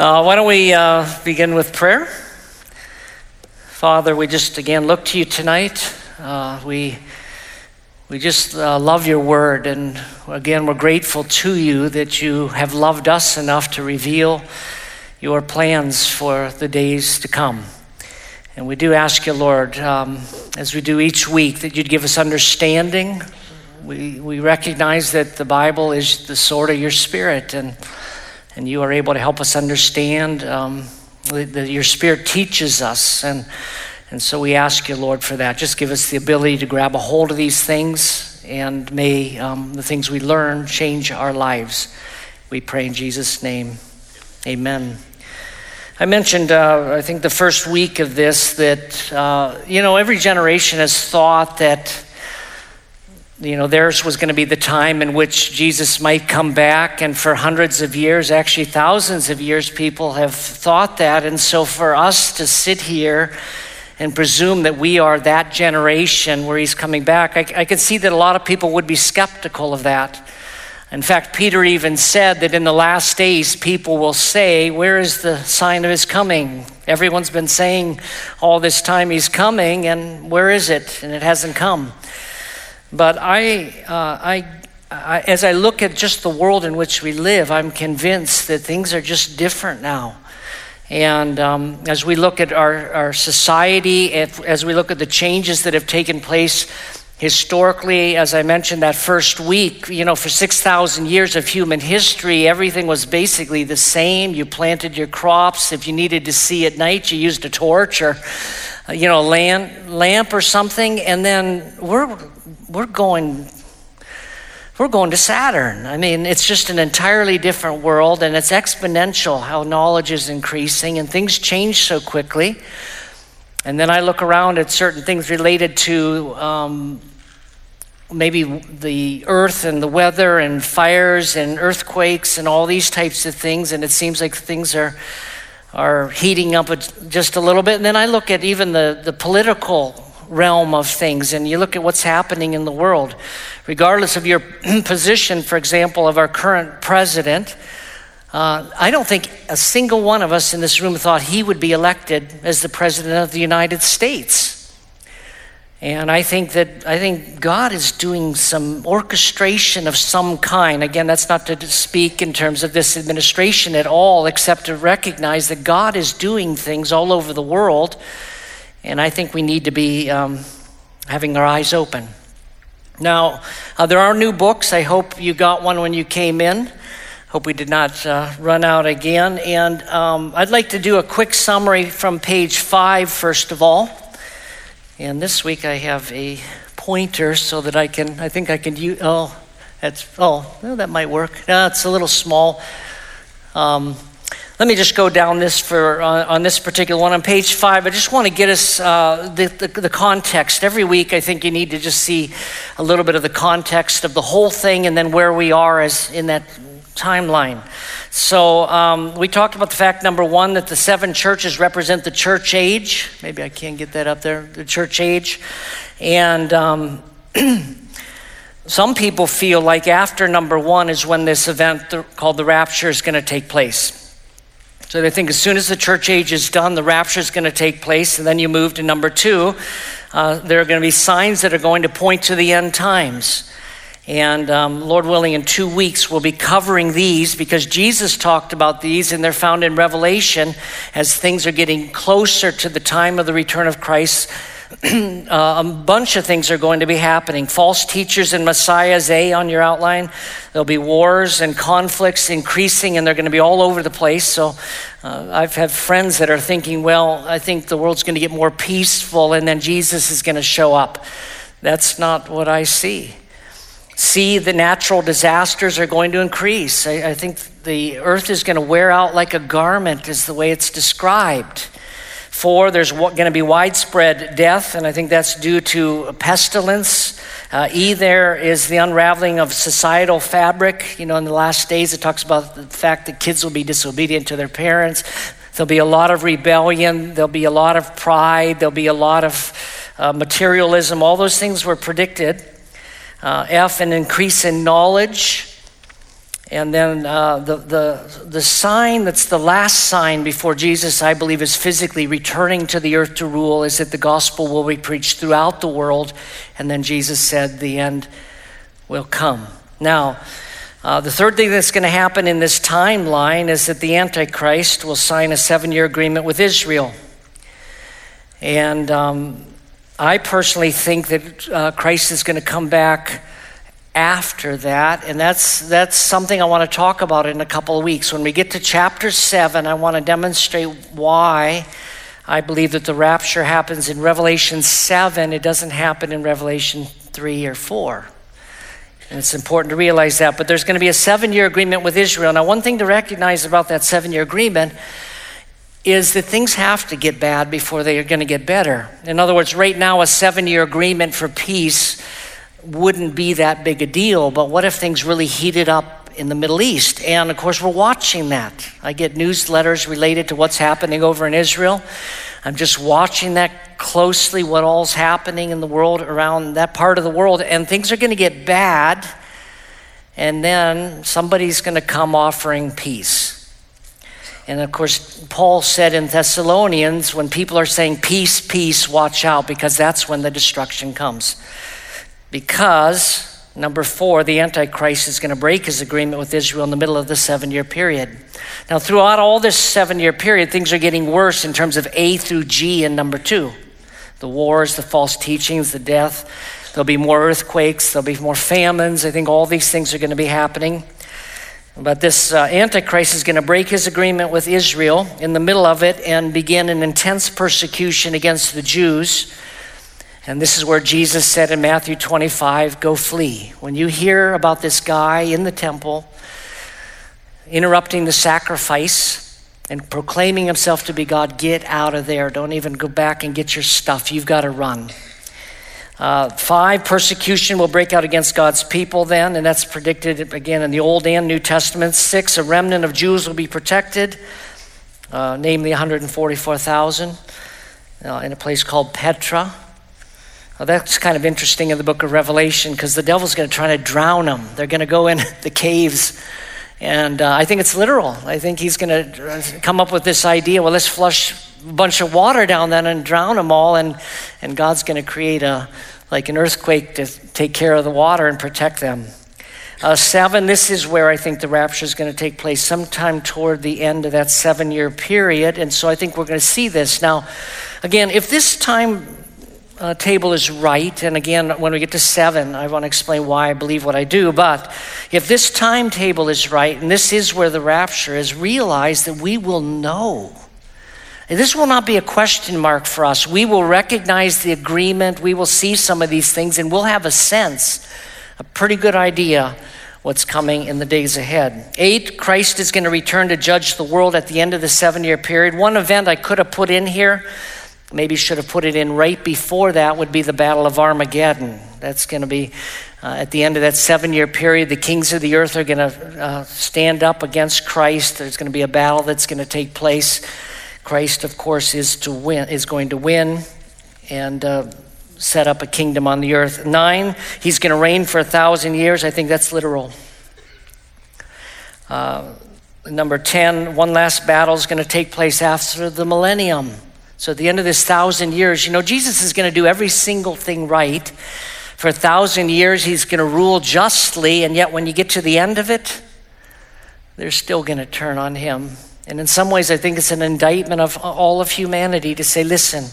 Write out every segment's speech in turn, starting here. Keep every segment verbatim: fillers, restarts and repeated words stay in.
Uh, why don't we uh, begin with prayer? Father, we just again look to you tonight. Uh, we we just uh, love your word, and again, we're grateful to you that you have loved us enough to reveal your plans for the days to come. And we do ask you, Lord, um, as we do each week, that you'd give us understanding. We we recognize that the Bible is the sword of your spirit, and and you are able to help us understand um, that your spirit teaches us. And and so we ask you, Lord, for that. Just give us the ability to grab a hold of these things, and may um, the things we learn change our lives. We pray in Jesus' name, amen. I mentioned, uh, I think the first week of this, that, uh, you know, every generation has thought that, you know, theirs was going to be the time in which Jesus might come back. And for hundreds of years, actually thousands of years, people have thought that. And so for us to sit here and presume that we are that generation where he's coming back, I, I can see that a lot of people would be skeptical of that. In fact, Peter even said that in the last days, people will say, where is the sign of his coming? Everyone's been saying all this time he's coming, and where is it? And it hasn't come. But I, uh, I, I, as I look at just the world in which we live, I'm convinced that things are just different now. And um, as we look at our, our society, if, as we look at the changes that have taken place historically, as I mentioned that first week, you know, for six thousand years of human history, everything was basically the same. You planted your crops. If you needed to see at night, you used a torch or, you know, land, lamp or something. And then we're... We're going, we're going to Saturn. I mean, it's just an entirely different world, and it's exponential how knowledge is increasing, and things change so quickly. And then I look around at certain things related to um, maybe the earth and the weather and fires and earthquakes and all these types of things, and it seems like things are are heating up just a little bit. And then I look at even the, the political realm of things, and you look at what's happening in the world. Regardless of your position, for example, of our current president, uh, I don't think a single one of us in this room thought he would be elected as the president of the United States. And I think that I think God is doing some orchestration of some kind. Again, that's not to speak in terms of this administration at all, except to recognize that God is doing things all over the world. And I think we need to be um, having our eyes open. Now, uh, there are new books. I hope you got one when you came in. Hope we did not uh, run out again. And um, I'd like to do a quick summary from page five, first of all. And this week I have a pointer so that I can, I think I can use, oh, that's, oh, well, that might work. No, it's a little small. Um, Let me just go down this for uh, on this particular one. On page five, I just want to get us uh, the, the, the context. Every week, I think you need to just see a little bit of the context of the whole thing and then where we are as in that timeline. So um, we talked about the fact, number one, that the seven churches represent the church age. Maybe I can't get that up there, the church age. And um, some people feel like after number one is when this event called the rapture is going to take place. So they think as soon as the church age is done, the rapture is going to take place, and then you move to number two. Uh, there are going to be signs that are going to point to the end times. And um, Lord willing, in two weeks, we'll be covering these because Jesus talked about these, and they're found in Revelation as things are getting closer to the time of the return of Christ. Uh, a bunch of things are going to be happening. False teachers and messiahs, A on your outline. There'll be wars and conflicts increasing, and they're going to be all over the place. So uh, I've had friends that are thinking, well, I think the world's going to get more peaceful, and then Jesus is going to show up. That's not what I see. See, the natural disasters are going to increase. I, I think the earth is going to wear out like a garment is the way it's described. Four, there's going to be widespread death, and I think that's due to pestilence. Uh, e there is the unraveling of societal fabric. You know, in the last days, it talks about the fact that kids will be disobedient to their parents. There'll be a lot of rebellion. There'll be a lot of pride. There'll be a lot of uh, materialism. All those things were predicted. Uh, F, an increase in knowledge. And then uh, the, the the sign that's the last sign before Jesus, I believe, is physically returning to the earth to rule, is that the gospel will be preached throughout the world. And then Jesus said the end will come. Now, uh, the third thing that's going to happen in this timeline is that the Antichrist will sign a seven-year agreement with Israel. And um, I personally think that uh, Christ is going to come back after that, and that's that's something I want to talk about in a couple of weeks. When we get to chapter seven, I want to demonstrate why I believe that the rapture happens in Revelation seven. It doesn't happen in Revelation three or four. And it's important to realize that. But there's going to be a seven-year agreement with Israel. Now, one thing to recognize about that seven-year agreement is that things have to get bad before they are going to get better. In other words, right now, a seven-year agreement for peace wouldn't be that big a deal, but what if things really heated up in the Middle East? And of course, we're watching that. I get newsletters related to what's happening over in Israel. I'm just watching that closely, what all's happening in the world around that part of the world, and things are going to get bad, and then somebody's going to come offering peace. And of course, Paul said in Thessalonians, when people are saying peace, peace, watch out, because that's when the destruction comes. Because, number four, the Antichrist is going to break his agreement with Israel in the middle of the seven-year period. Now, throughout all this seven-year period, things are getting worse in terms of A through G in number two. The wars, the false teachings, the death. There'll be more earthquakes. There'll be more famines. I think all these things are going to be happening. But this uh, Antichrist is going to break his agreement with Israel in the middle of it and begin an intense persecution against the Jews. And this is where Jesus said in Matthew twenty-five, go flee. When you hear about this guy in the temple interrupting the sacrifice and proclaiming himself to be God, get out of there. Don't even go back and get your stuff. You've got to run. Uh, five, persecution will break out against God's people then, and that's predicted again in the Old and New Testament. Six, a remnant of Jews will be protected, uh, namely one hundred forty-four thousand uh, in a place called Petra. Well, that's kind of interesting in the book of Revelation because the devil's going to try to drown them. They're going to go in the caves. And uh, I think it's literal. I think he's going to come up with this idea, well, let's flush a bunch of water down then and drown them all. And, and God's going to create a like an earthquake to take care of the water and protect them. Uh, seven, this is where I think the rapture is going to take place sometime toward the end of that seven-year period. And so I think we're going to see this. Now, again, if this time... Uh, table is right, and again, when we get to seven, I want to explain why I believe what I do, but if this timetable is right, and this is where the rapture is, realize that we will know. And this will not be a question mark for us. We will recognize the agreement, we will see some of these things, and we'll have a sense, a pretty good idea what's coming in the days ahead. Eight, Christ is going to return to judge the world at the end of the seven-year period. One event I could have put in here, maybe should have put it in right before that, would be the Battle of Armageddon. That's going to be uh, at the end of that seven-year period. The kings of the earth are going to uh, stand up against Christ. There's going to be a battle that's going to take place. Christ, of course, is to win, is going to win and uh, set up a kingdom on the earth. Nine, he's going to reign for a thousand years. I think that's literal. Uh, number ten, one last battle is going to take place after the millennium. So at the end of this thousand years, you know, Jesus is going to do every single thing right. For a thousand years, he's going to rule justly. And yet when you get to the end of it, they're still going to turn on him. And in some ways, I think it's an indictment of all of humanity to say, listen,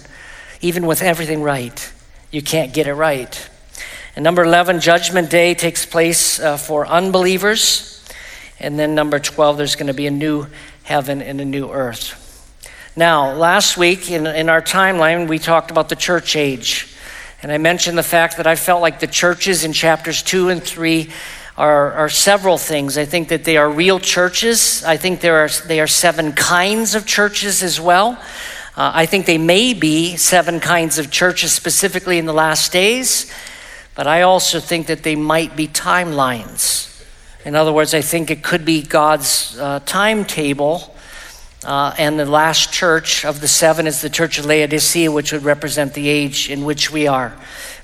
even with everything right, you can't get it right. And number eleven, Judgment Day takes place uh, for unbelievers. And then number twelve, there's going to be a new heaven and a new earth. Now, last week in, in our timeline, we talked about the church age. And I mentioned the fact that I felt like the churches in chapters two and three are, are several things. I think that they are real churches. I think there are they are seven kinds of churches as well. Uh, I think they may be seven kinds of churches specifically in the last days. But I also think that they might be timelines. In other words, I think it could be God's uh, timetable Uh, and the last church of the seven is the church of Laodicea, which would represent the age in which we are.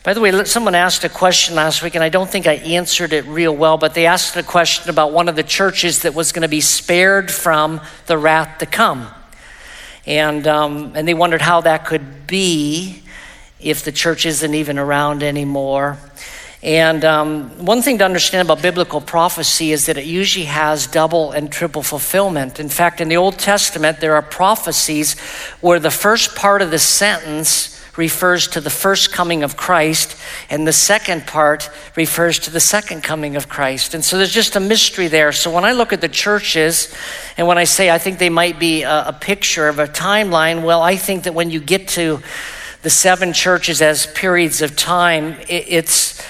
By the way, someone asked a question last week, and I don't think I answered it real well, but they asked a question about one of the churches that was going to be spared from the wrath to come. And um, and they wondered how that could be if the church isn't even around anymore. And um, one thing to understand about biblical prophecy is that it usually has double and triple fulfillment. In fact, in the Old Testament, there are prophecies where the first part of the sentence refers to the first coming of Christ, and the second part refers to the second coming of Christ. And so there's just a mystery there. So when I look at the churches, and when I say I think they might be a, a picture of a timeline, well, I think that when you get to the seven churches as periods of time, it, it's...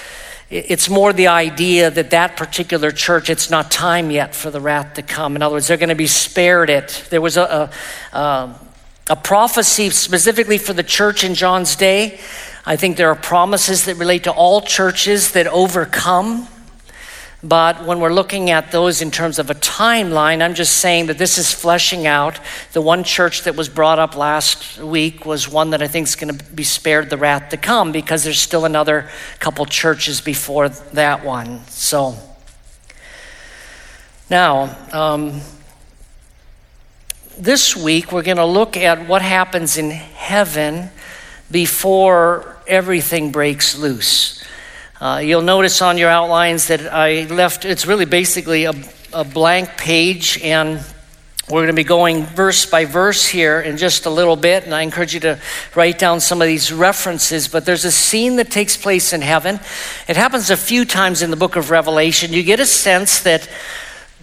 It's more the idea that that particular church, it's not time yet for the wrath to come. In other words, they're going to be spared it. There was a a, a a prophecy specifically for the church in John's day. I think there are promises that relate to all churches that overcome. But when we're looking at those in terms of a timeline, I'm just saying that this is fleshing out. The one church that was brought up last week was one that I think is going to be spared the wrath to come, because there's still another couple churches before that one. So now, um, this week we're going to look at what happens in heaven before everything breaks loose. Uh, you'll notice on your outlines that I left, it's really basically a, a blank page, and we're going to be going verse by verse here in just a little bit, and I encourage you to write down some of these references. But there's a scene that takes place in heaven. It happens a few times in the book of Revelation. You get a sense that,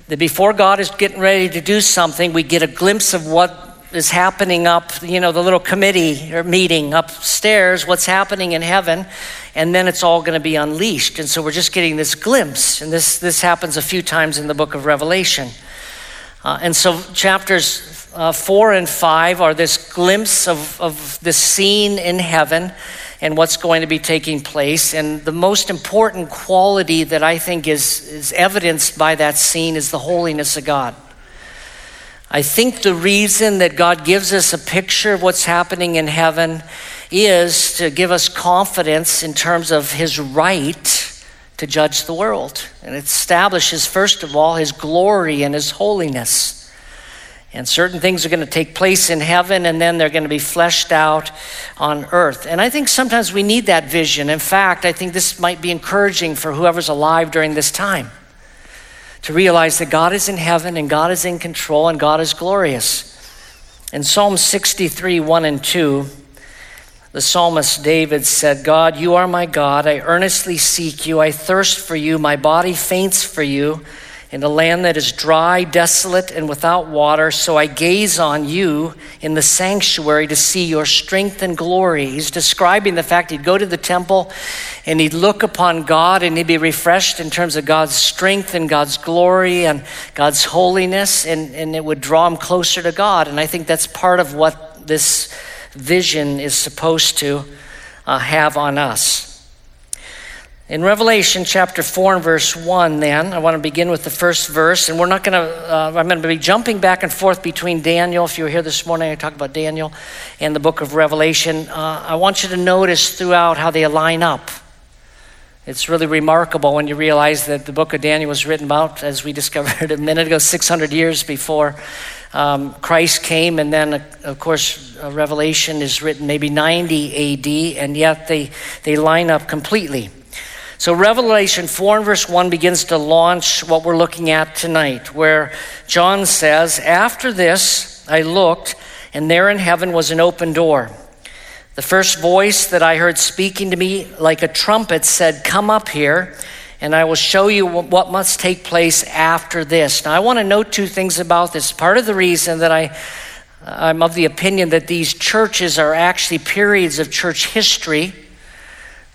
that before God is getting ready to do something, we get a glimpse of what is happening up, you know, the little committee or meeting upstairs, what's happening in heaven, and then it's all going to be unleashed. And so we're just getting this glimpse, and this this happens a few times in the book of Revelation. Uh, and so chapters uh, four and five are this glimpse of, of the scene in heaven and what's going to be taking place. And the most important quality that I think is, is evidenced by that scene is the holiness of God. I think the reason that God gives us a picture of what's happening in heaven is to give us confidence in terms of his right to judge the world. And it establishes, first of all, his glory and his holiness. And certain things are going to take place in heaven, and then they're going to be fleshed out on earth. And I think sometimes we need that vision. In fact, I think this might be encouraging for whoever's alive during this time, to realize that God is in heaven and God is in control and God is glorious. In Psalm sixty-three, one and two, the psalmist David said, "God, you are my God. I earnestly seek you. I thirst for you. My body faints for you in a land that is dry, desolate, and without water. So I gaze on you in the sanctuary to see your strength and glory." He's describing the fact he'd go to the temple and he'd look upon God and he'd be refreshed in terms of God's strength and God's glory and God's holiness, and, and it would draw him closer to God. And I think that's part of what this vision is supposed to uh, have on us. In Revelation chapter four and verse one, then, I want to begin with the first verse, and we're not going to, uh, I'm going to be jumping back and forth between Daniel. If you were here this morning, I talked about Daniel and the book of Revelation. Uh, I want you to notice throughout how they line up. It's really remarkable when you realize that the book of Daniel was written about, as we discovered a minute ago, six hundred years before um, Christ came, and then, uh, of course, uh, Revelation is written maybe ninety A D, and yet they, they line up completely. So Revelation four and verse one begins to launch what we're looking at tonight, where John says, "After this I looked, and there in heaven was an open door. The first voice that I heard speaking to me like a trumpet said, 'Come up here, and I will show you what must take place after this.'" Now I want to note two things about this. Part of the reason that I I'm of the opinion that these churches are actually periods of church history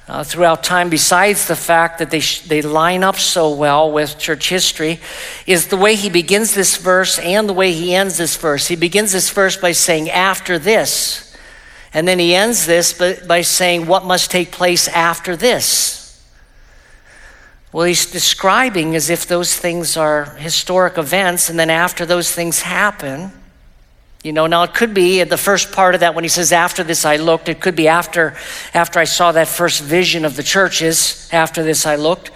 Uh, throughout time, besides the fact that they sh- they line up so well with church history, is the way he begins this verse and the way he ends this verse. He begins this verse by saying, "After this," and then he ends this by, by saying, "What must take place after this?" Well, he's describing as if those things are historic events, and then after those things happen, You know, now it could be at the first part of that when he says, after this I looked, it could be after after I saw that first vision of the churches, after this I looked,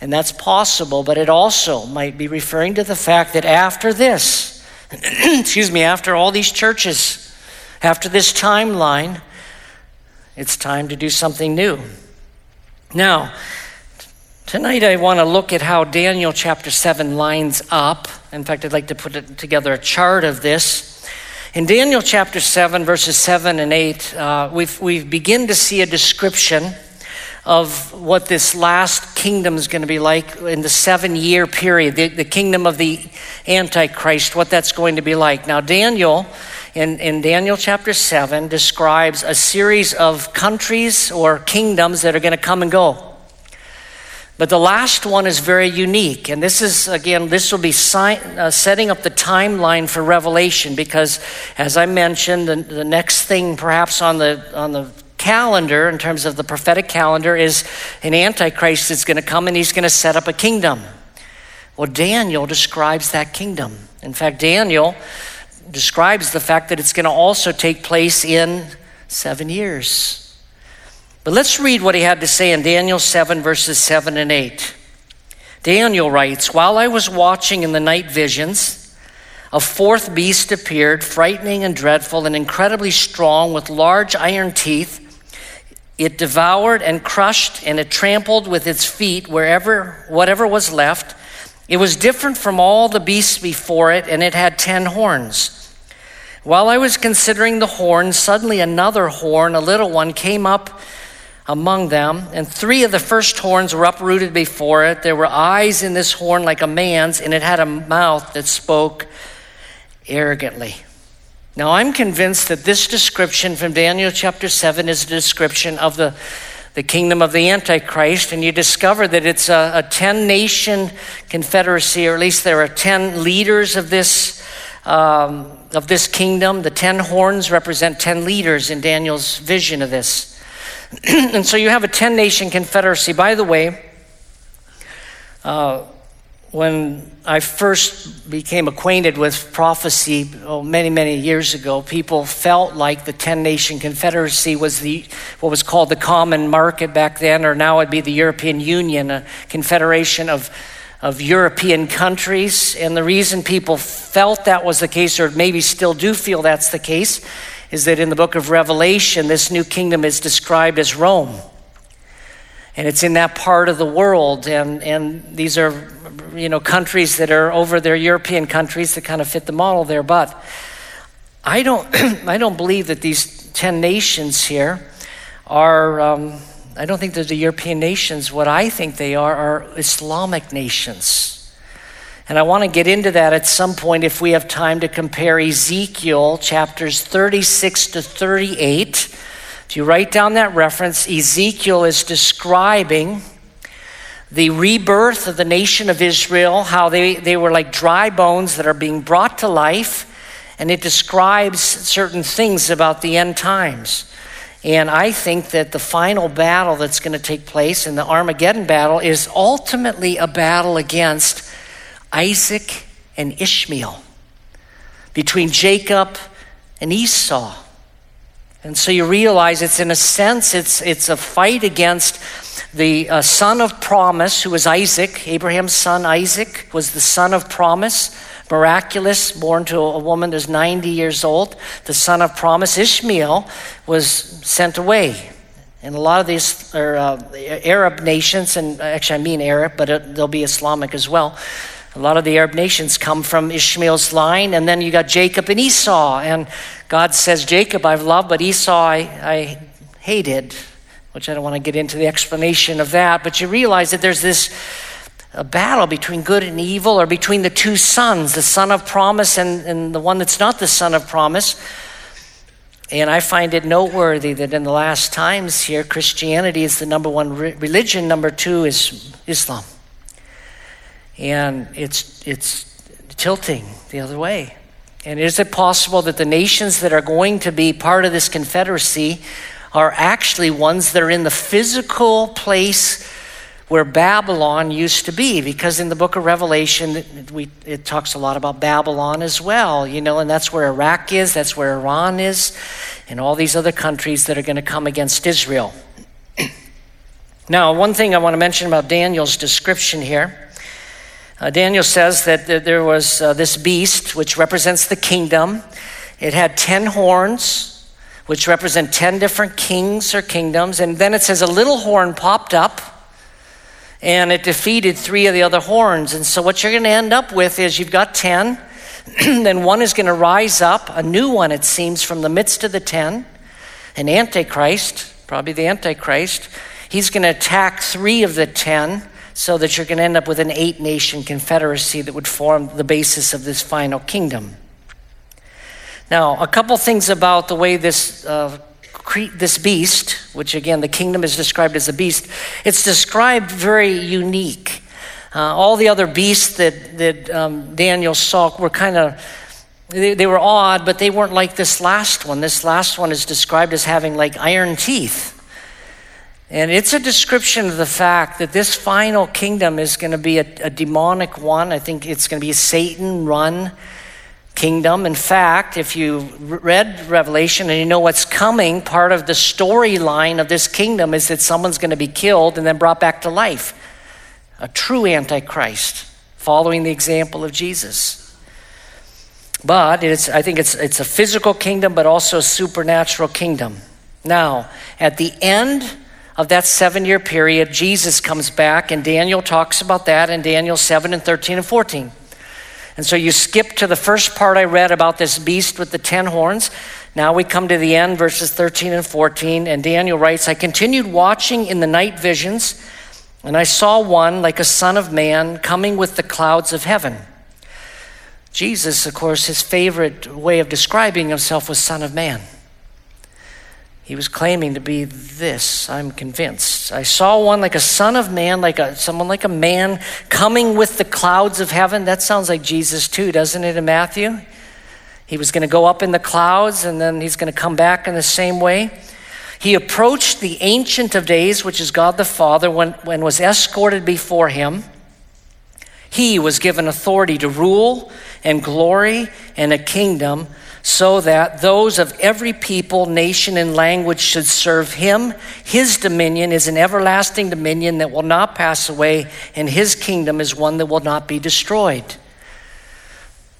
and that's possible, but it also might be referring to the fact that after this, excuse me, after all these churches, after this timeline, it's time to do something new. Now, tonight I want to look at how Daniel chapter seven lines up. In fact, I'd like to put it together a chart of this. In Daniel chapter seven, verses seven and eight, uh, we've, we begin to see a description of what this last kingdom is going to be like in the seven-year period, the, the kingdom of the Antichrist, what that's going to be like. Now, Daniel, in, in Daniel chapter seven, describes a series of countries or kingdoms that are going to come and go. But the last one is very unique. And this is, again, this will be si- uh, setting up the timeline for Revelation, because as I mentioned, the, the next thing perhaps on the on the calendar in terms of the prophetic calendar is an Antichrist that's gonna come and he's gonna set up a kingdom. Well, Daniel describes that kingdom. In fact, Daniel describes the fact that it's gonna also take place in seven years. But let's read what he had to say in Daniel seven, verses seven and eight. Daniel writes, "While I was watching in the night visions, a fourth beast appeared, frightening and dreadful and incredibly strong, with large iron teeth. It devoured and crushed, and it trampled with its feet wherever whatever was left. It was different from all the beasts before it, and it had ten horns. While I was considering the horn, suddenly another horn, a little one, came up among them, and three of the first horns were uprooted before it. There were eyes in this horn like a man's, and it had a mouth that spoke arrogantly." Now, I'm convinced that this description from Daniel chapter seven is a description of the, the kingdom of the Antichrist, and you discover that it's a ten-nation confederacy, or at least there are ten leaders of this um, of this kingdom. The ten horns represent ten leaders in Daniel's vision of this. And so you have a ten-nation confederacy. By the way, uh, when I first became acquainted with prophecy oh, many, many years ago, people felt like the ten-nation confederacy was the what was called the common market back then, or now it'd be the European Union, a confederation of, of European countries. And the reason people felt that was the case, or maybe still do feel that's the case, is that in the book of Revelation, this new kingdom is described as Rome. And it's in that part of the world. And, and these are, you know, countries that are over their European countries that kind of fit the model there. But I don't, I don't believe that these ten nations here are, um, I don't think they're the European nations. What I think they are are Islamic nations. And I want to get into that at some point if we have time to compare Ezekiel chapters thirty-six to thirty-eight. If you write down that reference, Ezekiel is describing the rebirth of the nation of Israel, how they, they were like dry bones that are being brought to life, and it describes certain things about the end times. And I think that the final battle that's going to take place in the Armageddon battle is ultimately a battle against Isaac and Ishmael, between Jacob and Esau. And so you realize it's, in a sense, it's it's a fight against the uh, son of promise, who was Isaac. Abraham's son Isaac was the son of promise, miraculous, born to a woman who's ninety years old, the son of promise. Ishmael was sent away. And a lot of these are uh, Arab nations, and actually I mean Arab, but it, they'll be Islamic as well. A lot of the Arab nations come from Ishmael's line, and then you got Jacob and Esau. And God says, Jacob I've loved, but Esau I, I hated, which I don't want to get into the explanation of that. But you realize that there's this a battle between good and evil, or between the two sons, the son of promise and, and the one that's not the son of promise. And I find it noteworthy that in the last times here, Christianity is the number one re- religion, number two is Islam. And it's it's tilting the other way. And is it possible that the nations that are going to be part of this confederacy are actually ones that are in the physical place where Babylon used to be, because in the book of Revelation, we, it talks a lot about Babylon as well, you know, and that's where Iraq is, that's where Iran is, and all these other countries that are gonna come against Israel. Now, one thing I wanna mention about Daniel's description here, uh, Daniel says that there was uh, this beast, which represents the kingdom. It had ten horns, which represent ten different kings or kingdoms, and then it says a little horn popped up, and it defeated three of the other horns. And so what you're gonna end up with is you've got ten, then one is gonna rise up, a new one it seems, from the midst of the ten, an antichrist, probably the antichrist. He's gonna attack three of the ten, so that you're gonna end up with an eight nation confederacy that would form the basis of this final kingdom. Now, a couple things about the way this uh, this beast, which again, the kingdom is described as a beast, it's described very unique. Uh, all the other beasts that, that um, Daniel saw were kind of, they, they were odd, but they weren't like this last one. This last one is described as having like iron teeth. And it's a description of the fact that this final kingdom is gonna be a, a demonic one. I think it's gonna be a Satan run kingdom. In fact, if you read Revelation and you know what's coming, part of the storyline of this kingdom is that someone's going to be killed and then brought back to life. A true antichrist, following the example of Jesus. But it's, I think it's, it's a physical kingdom, but also a supernatural kingdom. Now, at the end of that seven-year period, Jesus comes back, and Daniel talks about that in Daniel seven and thirteen and fourteen. And so you skip to the first part I read about this beast with the ten horns. Now we come to the end, verses thirteen and fourteen, and Daniel writes, I continued watching in the night visions, and I saw one like a son of man coming with the clouds of heaven. Jesus, of course, his favorite way of describing himself was son of man. He was claiming to be this, I'm convinced. I saw one like a son of man, like a, someone like a man coming with the clouds of heaven. That sounds like Jesus too, doesn't it, in Matthew? He was gonna go up in the clouds and then he's gonna come back in the same way. He approached the Ancient of Days, which is God the Father, when, when was escorted before him. He was given authority to rule and glory and a kingdom, so that those of every people, nation, and language should serve him. His dominion is an everlasting dominion that will not pass away, and his kingdom is one that will not be destroyed.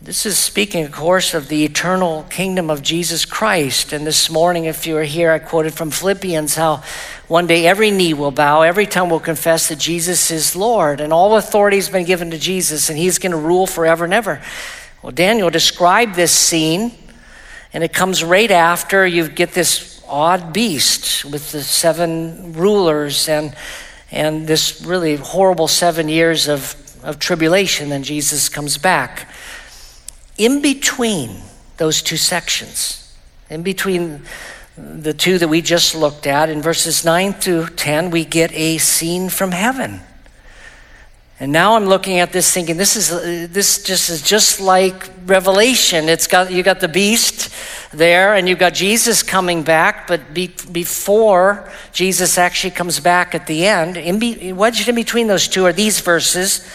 This is speaking, of course, of the eternal kingdom of Jesus Christ. And this morning, if you were here, I quoted from Philippians how one day every knee will bow, every tongue will confess that Jesus is Lord, and all authority has been given to Jesus, and he's gonna rule forever and ever. Well, Daniel described this scene, and it comes right after you get this odd beast with the seven rulers and and this really horrible seven years of, of tribulation, and Jesus comes back. In between those two sections, in between the two that we just looked at, in verses nine through ten, we get a scene from heaven. And now I'm looking at this thinking, this is this just is just like Revelation. It's got, you got the beast there and you've got Jesus coming back, but be, before Jesus actually comes back at the end, in be, wedged in between those two are these verses.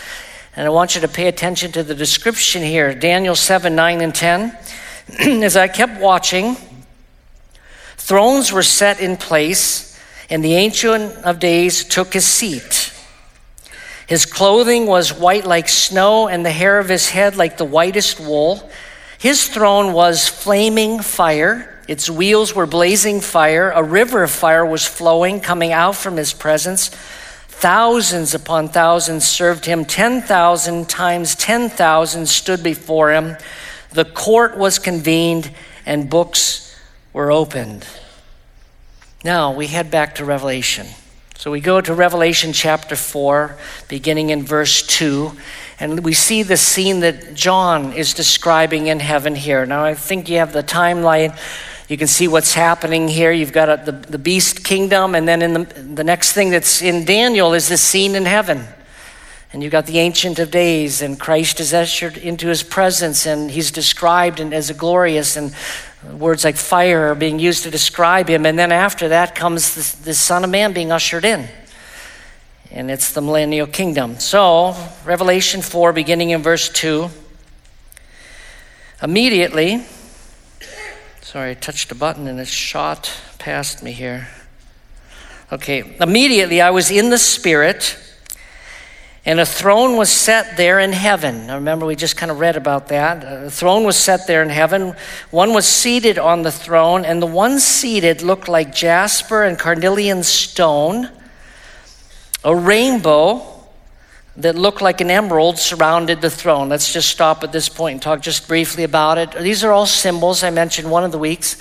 And I want you to pay attention to the description here. Daniel seven, nine and ten. As I kept watching, thrones were set in place and the Ancient of Days took his seat. His clothing was white like snow, and the hair of his head like the whitest wool. His throne was flaming fire. Its wheels were blazing fire. A river of fire was flowing, coming out from his presence. Thousands upon thousands served him. ten thousand times ten thousand stood before him. The court was convened, and books were opened. Now we head back to Revelation. So we go to Revelation chapter four, beginning in verse two, and we see the scene that John is describing in heaven here. Now I think you have the timeline. You can see what's happening here. You've got a, the, the beast kingdom, and then in the, the next thing that's in Daniel is this scene in heaven. And you've got the Ancient of Days, and Christ is ushered into his presence, and he's described as a glorious, and words like fire are being used to describe him. And then after that comes the, the Son of Man being ushered in. and it's the millennial kingdom. So, Revelation four, beginning in verse two. Immediately, sorry, I touched a button and it shot past me here. Okay, immediately I was in the Spirit, and a throne was set there in heaven. Now remember, we just kind of read about that. A throne was set there in heaven. One was seated on the throne, and the one seated looked like jasper and carnelian stone, a rainbow that looked like an emerald surrounded the throne. Let's just stop at this point and talk just briefly about it. These are all symbols. I mentioned one of the weeks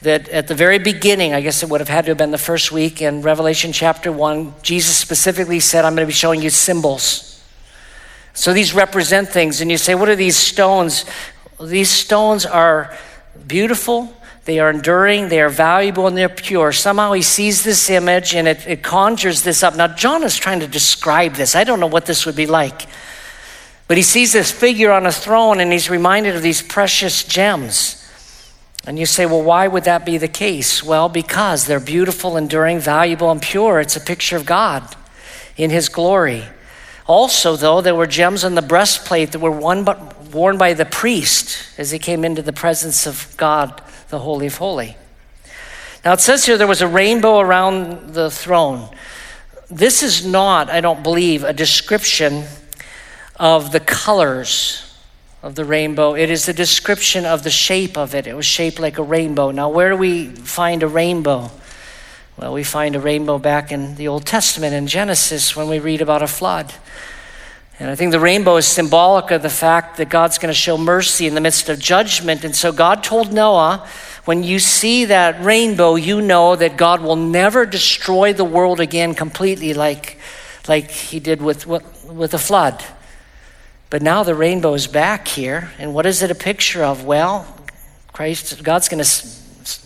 that at the very beginning, I guess it would have had to have been the first week in Revelation chapter one, Jesus specifically said, I'm going to be showing you symbols. So these represent things. And you say, what are these stones? These stones are beautiful. They are enduring, they are valuable, and they're pure. Somehow he sees this image and it, it conjures this up. Now, John is trying to describe this. I don't know what this would be like. But he sees this figure on a throne and he's reminded of these precious gems. And you say, well, why would that be the case? Well, because they're beautiful, enduring, valuable, and pure. It's a picture of God in his glory. Also, though, there were gems on the breastplate that were worn by, worn by the priest as he came into the presence of God, the Holy of Holies. Now, it says here there was a rainbow around the throne. This is not, I don't believe, a description of the colors of the rainbow. It is a description of the shape of it. It was shaped like a rainbow. Now, where do we find a rainbow? Well, we find a rainbow back in the Old Testament in Genesis when we read about a flood. And I think the rainbow is symbolic of the fact that God's going to show mercy in the midst of judgment. And so God told Noah, when you see that rainbow, you know that God will never destroy the world again completely like, like he did with, with the flood. But now the rainbow is back here. And what is it a picture of? Well, Christ, God's going to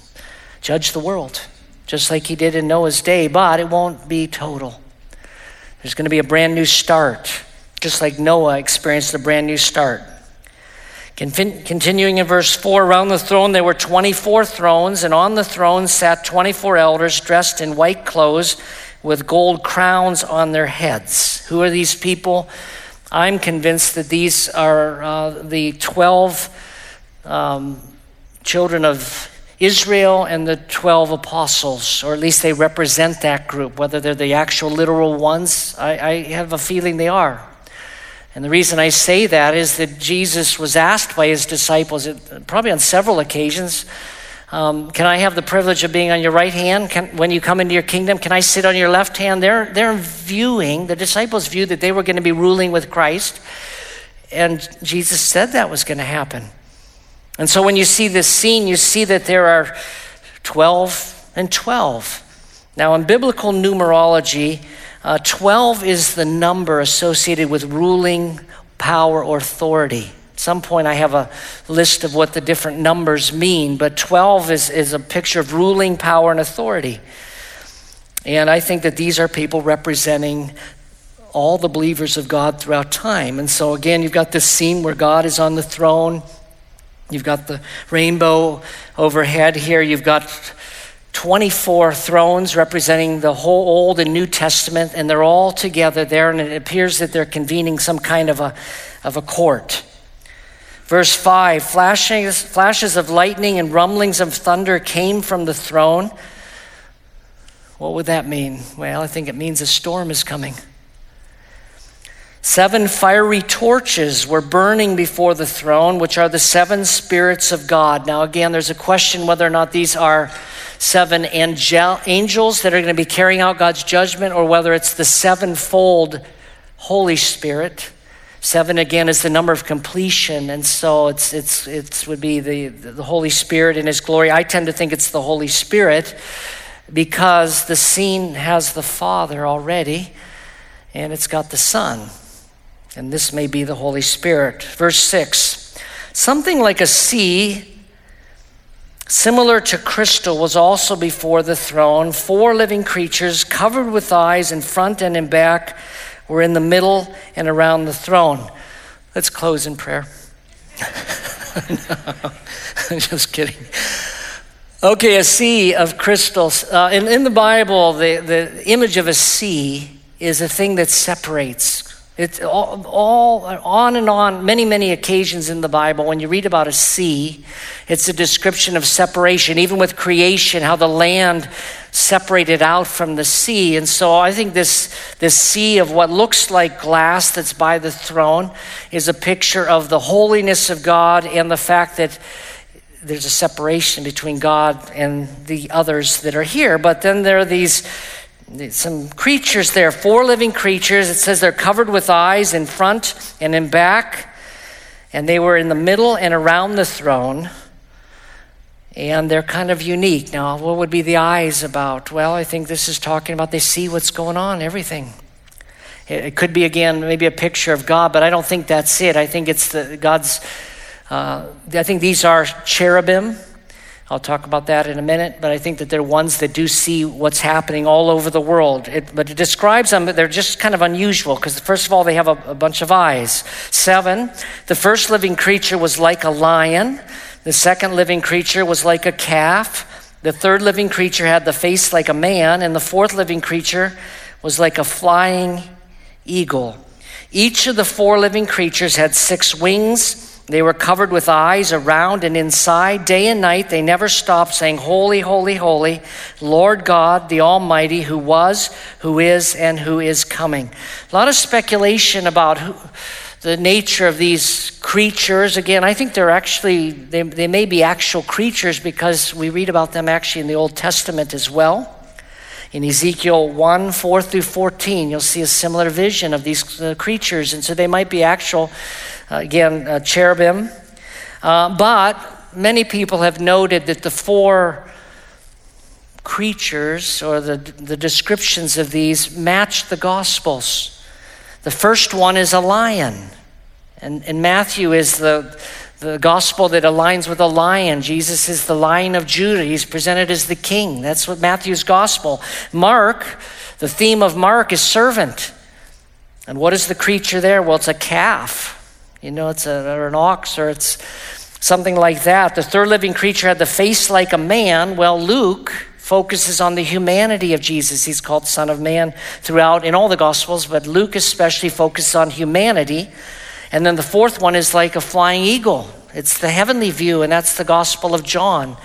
judge the world just like he did in Noah's day, but it won't be total. There's going to be a brand new start. Just like Noah experienced a brand new start. Confin- continuing in verse four, around the throne there were twenty-four thrones, and on the throne sat twenty-four elders dressed in white clothes with gold crowns on their heads. Who are these people? I'm convinced that these are uh, the twelve um, children of Israel and the twelve apostles, or at least they represent that group. Whether they're the actual literal ones, I, I have a feeling they are. And the reason I say that is that Jesus was asked by his disciples, probably on several occasions, um, can I have the privilege of being on your right hand can, when you come into your kingdom? Can I sit on your left hand? They're, they're viewing, the disciples viewed that they were going to be ruling with Christ. And Jesus said that was going to happen. And so when you see this scene, you see that there are twelve and twelve. Now in biblical numerology, Uh, twelve is the number associated with ruling, power, or authority. At some point I have a list of what the different numbers mean, but twelve is, is a picture of ruling, power, and authority. And I think that these are people representing all the believers of God throughout time. And so again, you've got this scene where God is on the throne. You've got the rainbow overhead here. You've got twenty-four thrones representing the whole Old and New Testament, and they're all together there, and it appears that they're convening some kind of a of a court. Verse five, flashes, flashes of lightning and rumblings of thunder came from the throne. What would that mean? Well, I think it means a storm is coming. Seven fiery torches were burning before the throne, which are the seven spirits of God. Now, again, there's a question whether or not these are seven angel- angels that are going to be carrying out God's judgment, or whether it's the sevenfold Holy Spirit. Seven, again, is the number of completion, and so it's it's it would be the, the Holy Spirit in his glory. I tend to think it's the Holy Spirit because the scene has the Father already, and it's got the Son, and this may be the Holy Spirit. Verse six, something like a sea similar to crystal was also before the throne. Four living creatures covered with eyes in front and in back were in the middle and around the throne. Let's close in prayer. No, I'm just kidding. Okay, a sea of crystals. Uh, in, in the Bible, the, the image of a sea is a thing that separates. It's all, all on and on, many, many occasions in the Bible, when you read about a sea, it's a description of separation, even with creation, how the land separated out from the sea. And so I think this, this sea of what looks like glass that's by the throne is a picture of the holiness of God and the fact that there's a separation between God and the others that are here. But then there are these some creatures there, four living creatures. It says they're covered with eyes in front and in back, and they were in the middle and around the throne, and they're kind of unique. Now, what would be the eyes about? Well, I think this is talking about they see what's going on, everything. It could be, again, maybe a picture of God, but I don't think that's it. I think it's the God's, uh, I think these are cherubim. I'll talk about that in a minute, but I think that they're ones that do see what's happening all over the world. It, but it describes them, but they're just kind of unusual because first of all, they have a, a bunch of eyes. Seven, the first living creature was like a lion. The second living creature was like a calf. The third living creature had the face like a man, and the fourth living creature was like a flying eagle. Each of the four living creatures had six wings. They were covered with eyes around and inside. Day and night, they never stopped saying, "Holy, holy, holy, Lord God, the Almighty, who was, who is, and who is coming." A lot of speculation about who, the nature of these creatures. Again, I think they're actually, they, they may be actual creatures because we read about them actually in the Old Testament as well. In Ezekiel one, four through fourteen, you'll see a similar vision of these uh, creatures. And so they might be actual, uh, again, uh, cherubim. Uh, but many people have noted that the four creatures or the, the descriptions of these match the Gospels. The first one is a lion. And, and Matthew is the... the gospel that aligns with a lion. Jesus is the Lion of Judah. He's presented as the king. That's what Matthew's gospel. Mark, the theme of Mark is servant. And what is the creature there? Well, it's a calf. You know, it's a, or an ox, or it's something like that. The third living creature had the face like a man. Well, Luke focuses on the humanity of Jesus. He's called Son of Man throughout in all the gospels, but Luke especially focuses on humanity. And then the fourth one is like a flying eagle. It's the heavenly view, and that's the Gospel of John.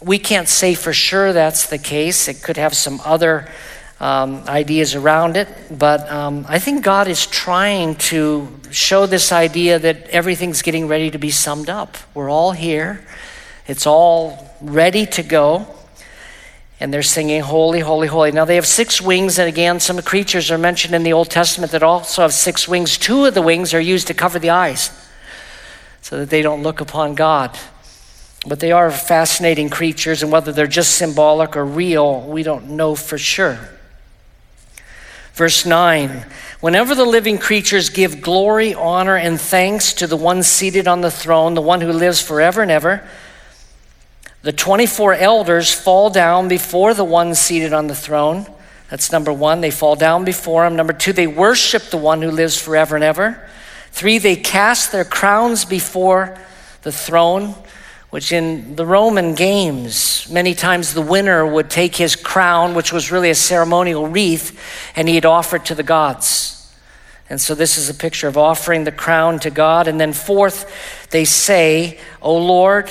We can't say for sure that's the case. It could have some other um, ideas around it, but um, I think God is trying to show this idea that everything's getting ready to be summed up. We're all here. It's all ready to go. And they're singing, "Holy, holy, holy." Now they have six wings, and again, some creatures are mentioned in the Old Testament that also have six wings. Two of the wings are used to cover the eyes so that they don't look upon God. But they are fascinating creatures, and whether they're just symbolic or real, we don't know for sure. Verse nine, whenever the living creatures give glory, honor, and thanks to the one seated on the throne, the one who lives forever and ever, the twenty-four elders fall down before the one seated on the throne. That's number one. They fall down before him. Number two, they worship the one who lives forever and ever. Three, they cast their crowns before the throne, which in the Roman games, many times the winner would take his crown, which was really a ceremonial wreath, and he'd offer it to the gods. And so this is a picture of offering the crown to God. And then fourth, they say, "O Lord,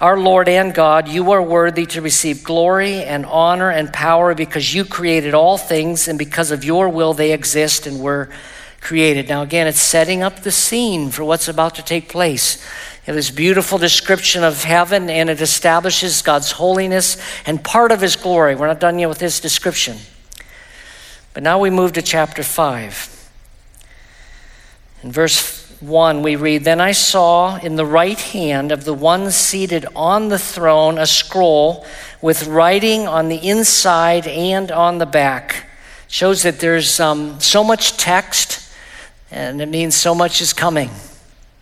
our Lord and God, you are worthy to receive glory and honor and power because you created all things, and because of your will they exist and were created." Now again, it's setting up the scene for what's about to take place. You have this beautiful description of heaven, and it establishes God's holiness and part of his glory. We're not done yet with this description. But now we move to chapter five. In verse one, we read, "Then I saw in the right hand of the one seated on the throne a scroll with writing on the inside and on the back." Shows that there's um, so much text, and it means so much is coming.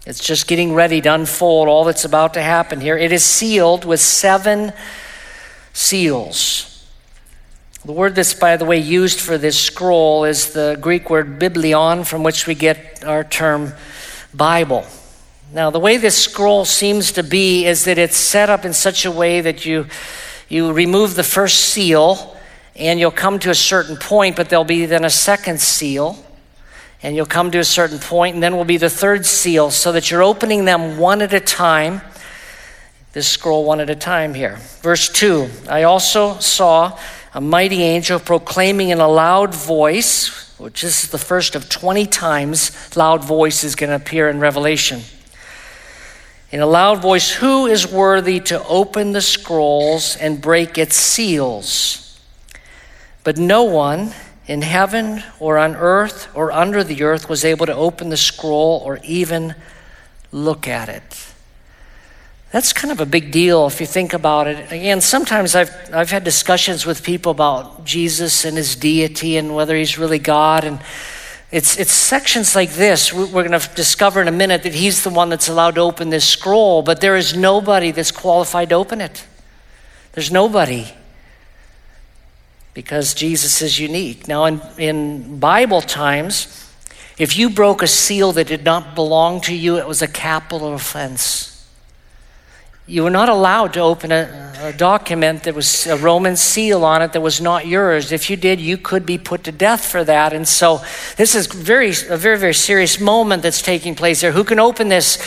It's just getting ready to unfold all that's about to happen here. It is sealed with seven seals. The word that's, by the way, used for this scroll is the Greek word biblion, from which we get our term Bible. Now, the way this scroll seems to be is that it's set up in such a way that you you remove the first seal and you'll come to a certain point, but there'll be then a second seal, and you'll come to a certain point, and then will be the third seal, so that you're opening them one at a time. This scroll one at a time here. Verse two, I also saw a mighty angel proclaiming in a loud voice, which is the first of twenty times loud voice is going to appear in Revelation. In a loud voice, who is worthy to open the scrolls and break its seals? But no one in heaven or on earth or under the earth was able to open the scroll or even look at it. That's kind of a big deal if you think about it. Again, sometimes I've I've had discussions with people about Jesus and his deity and whether he's really God. And it's it's sections like this. We're going to discover in a minute that he's the one that's allowed to open this scroll, but there is nobody that's qualified to open it. There's nobody. Because Jesus is unique. Now, in, in Bible times, if you broke a seal that did not belong to you, it was a capital offense. You were not allowed to open a, a document that was a Roman seal on it that was not yours. If you did, you could be put to death for that. And so this is very, a very, very serious moment that's taking place there. Who can open this?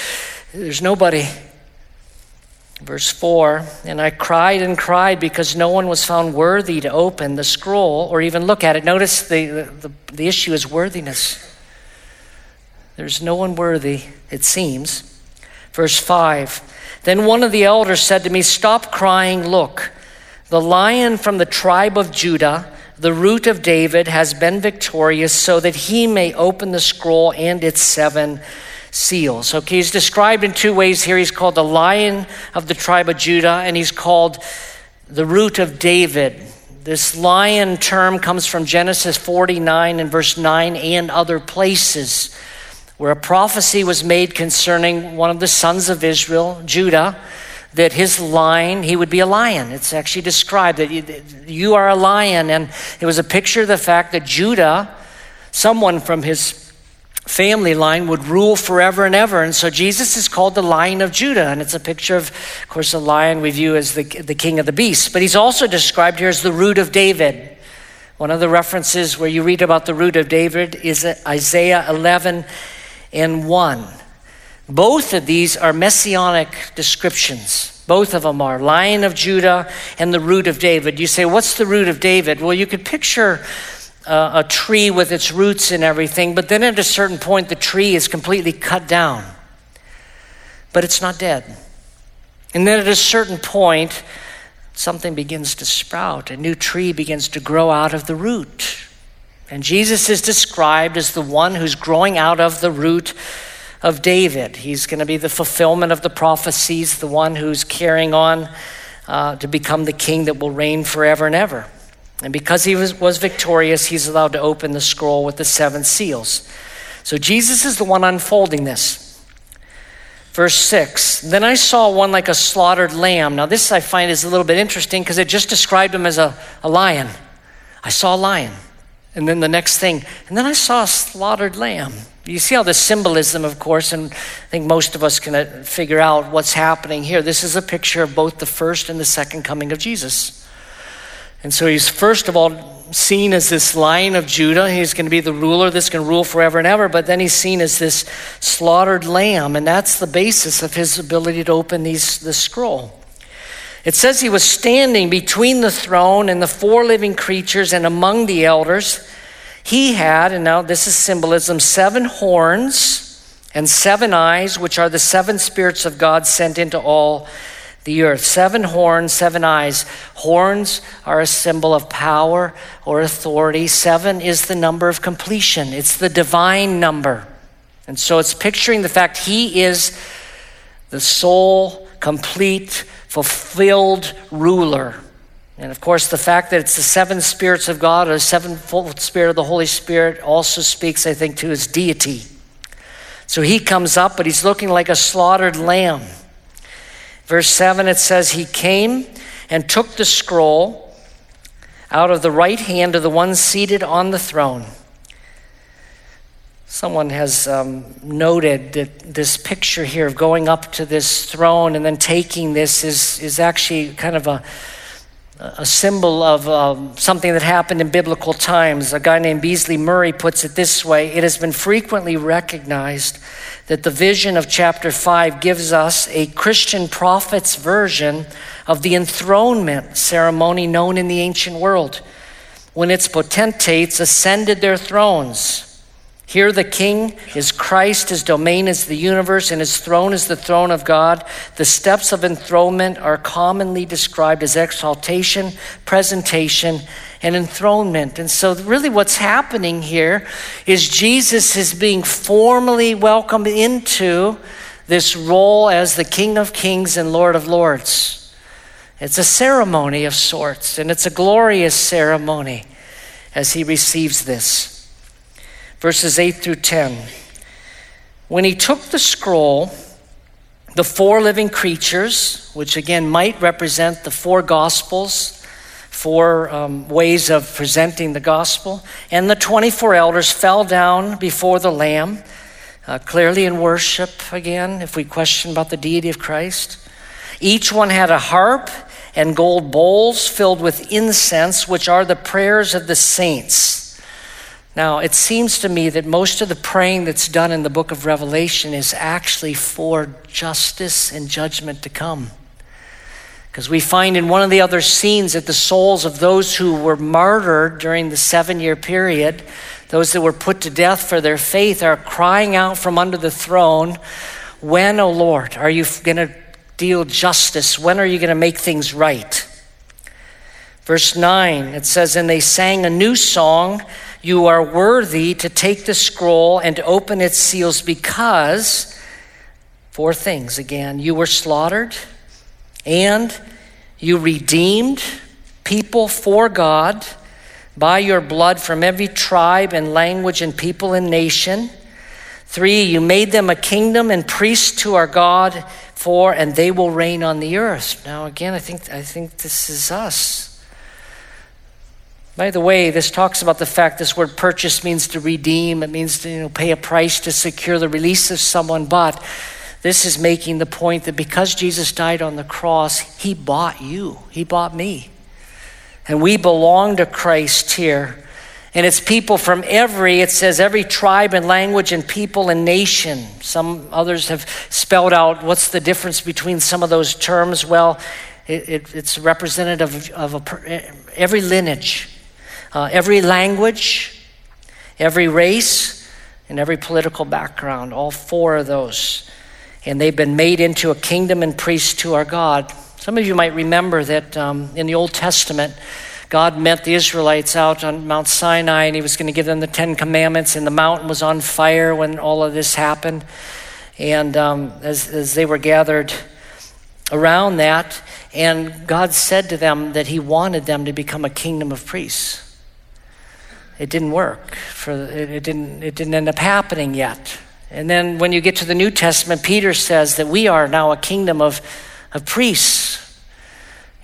There's nobody. Verse four, and I cried and cried because no one was found worthy to open the scroll or even look at it. Notice the, the, the issue is worthiness. There's no one worthy, it seems. Verse five, then one of the elders said to me, stop crying, look, the lion from the tribe of Judah, the root of David, has been victorious so that he may open the scroll and its seven seals. Okay, he's described in two ways here. He's called the lion of the tribe of Judah, and he's called the root of David. This lion term comes from Genesis forty-nine and verse nine and other places, where a prophecy was made concerning one of the sons of Israel, Judah, that his line, he would be a lion. It's actually described that you, you are a lion. And it was a picture of the fact that Judah, someone from his family line, would rule forever and ever. And so Jesus is called the Lion of Judah. And it's a picture of, of course, a lion we view as the, the king of the beasts. But he's also described here as the root of David. One of the references where you read about the root of David is Isaiah eleven and one. Both of these are messianic descriptions. Both of them are Lion of Judah and the root of David. You say, what's the root of David? Well, you could picture uh, a tree with its roots and everything, but then at a certain point, the tree is completely cut down, but it's not dead. And then at a certain point, something begins to sprout. A new tree begins to grow out of the root. And Jesus is described as the one who's growing out of the root of David. He's going to be the fulfillment of the prophecies, the one who's carrying on uh, to become the king that will reign forever and ever. And because he was, was victorious, he's allowed to open the scroll with the seven seals. So Jesus is the one unfolding this. Verse six, then I saw one like a slaughtered lamb. Now this I find is a little bit interesting because it just described him as a, a lion. I saw a lion. And then the next thing, and then I saw a slaughtered lamb. You see how the symbolism, of course, and I think most of us can figure out what's happening here. This is a picture of both the first and the second coming of Jesus. And so he's first of all seen as this Lion of Judah. He's going to be the ruler that's going to rule forever and ever, but then he's seen as this slaughtered lamb, and that's the basis of his ability to open these the scroll. It says he was standing between the throne and the four living creatures and among the elders. He had, and now this is symbolism, seven horns and seven eyes, which are the seven spirits of God sent into all the earth. Seven horns, seven eyes. Horns are a symbol of power or authority. Seven is the number of completion. It's the divine number. And so it's picturing the fact he is the sole, complete, fulfilled ruler. And of course, the fact that it's the seven spirits of God or the sevenfold spirit of the Holy Spirit also speaks, I think, to his deity. So he comes up, but he's looking like a slaughtered lamb. Verse seven, it says, he came and took the scroll out of the right hand of the one seated on the throne. Someone has um, noted that this picture here of going up to this throne and then taking this is, is actually kind of a, a symbol of um, something that happened in biblical times. A guy named Beasley Murray puts it this way: it has been frequently recognized that the vision of chapter five gives us a Christian prophet's version of the enthronement ceremony known in the ancient world, when its potentates ascended their thrones. Here the king is Christ, his domain is the universe, and his throne is the throne of God. The steps of enthronement are commonly described as exaltation, presentation, and enthronement. And so really what's happening here is Jesus is being formally welcomed into this role as the King of Kings and Lord of Lords. It's a ceremony of sorts, and it's a glorious ceremony as he receives this. Verses eight through ten. When he took the scroll, the four living creatures, which again might represent the four gospels, four um, ways of presenting the gospel, and the twenty-four elders fell down before the Lamb, uh, clearly in worship again, if we question about the deity of Christ. Each one had a harp and gold bowls filled with incense, which are the prayers of the saints. Now, it seems to me that most of the praying that's done in the book of Revelation is actually for justice and judgment to come. Because we find in one of the other scenes that the souls of those who were martyred during the seven-year period, those that were put to death for their faith, are crying out from under the throne, when, O Lord, are you going to deal justice? When are you going to make things right? Verse nine, it says, and they sang a new song, you are worthy to take the scroll and to open its seals because, four things again, you were slaughtered and you redeemed people for God by your blood from every tribe and language and people and nation. Three, you made them a kingdom and priests to our God. Four, and they will reign on the earth. Now again, I think I think this is us. By the way, this talks about the fact this word purchase means to redeem. It means to, you know, pay a price to secure the release of someone. But this is making the point that because Jesus died on the cross, he bought you. He bought me. And we belong to Christ here. And it's people from every, it says every tribe and language and people and nation. Some others have spelled out what's the difference between some of those terms. Well, it, it, it's representative of, of a, every lineage. Uh, every language, every race, and every political background, all four of those. And they've been made into a kingdom and priests to our God. Some of you might remember that um, in the Old Testament, God met the Israelites out on Mount Sinai, and he was going to give them the Ten Commandments, and the mountain was on fire when all of this happened. And um, as, as they were gathered around that, and God said to them that he wanted them to become a kingdom of priests. It didn't work. For it didn't, it didn't end up happening yet. And then when you get to the New Testament, Peter says that we are now a kingdom of, of priests.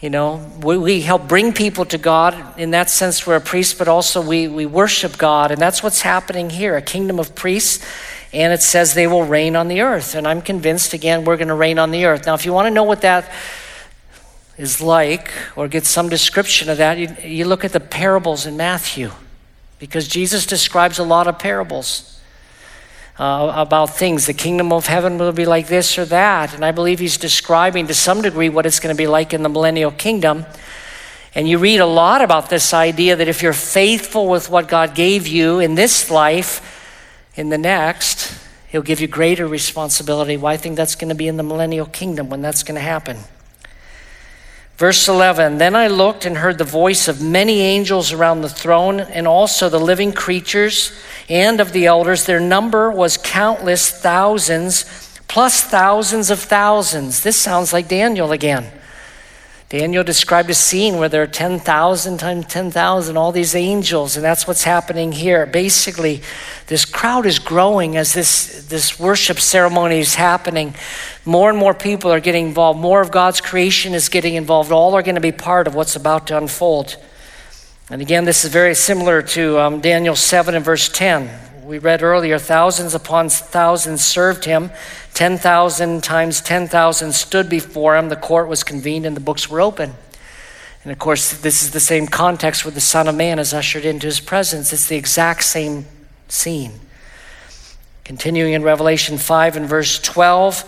You know, we, we help bring people to God. In that sense, we're a priest, but also we, we worship God. And that's what's happening here, a kingdom of priests. And it says they will reign on the earth. And I'm convinced, again, we're going to reign on the earth. Now, if you want to know what that is like, or get some description of that, you, you look at the parables in Matthew. Because Jesus describes a lot of parables uh, about things. The kingdom of heaven will be like this or that. And I believe he's describing to some degree what it's going to be like in the millennial kingdom. And you read a lot about this idea that if you're faithful with what God gave you in this life, in the next, he'll give you greater responsibility. Well, I think that's going to be in the millennial kingdom when that's going to happen. Verse eleven, then I looked and heard the voice of many angels around the throne and also the living creatures and of the elders. Their number was countless thousands, plus thousands of thousands. This sounds like Daniel again. Daniel described a scene where there are ten thousand times ten thousand, all these angels, and that's what's happening here. Basically, this crowd is growing as this, this worship ceremony is happening. More and more people are getting involved. More of God's creation is getting involved. All are going to be part of what's about to unfold. And again, this is very similar to um, Daniel seven and verse ten. We read earlier, thousands upon thousands served him. ten thousand times ten thousand stood before him. The court was convened and the books were open. And of course, this is the same context where the Son of Man is ushered into his presence. It's the exact same scene. Continuing in Revelation five and verse twelve,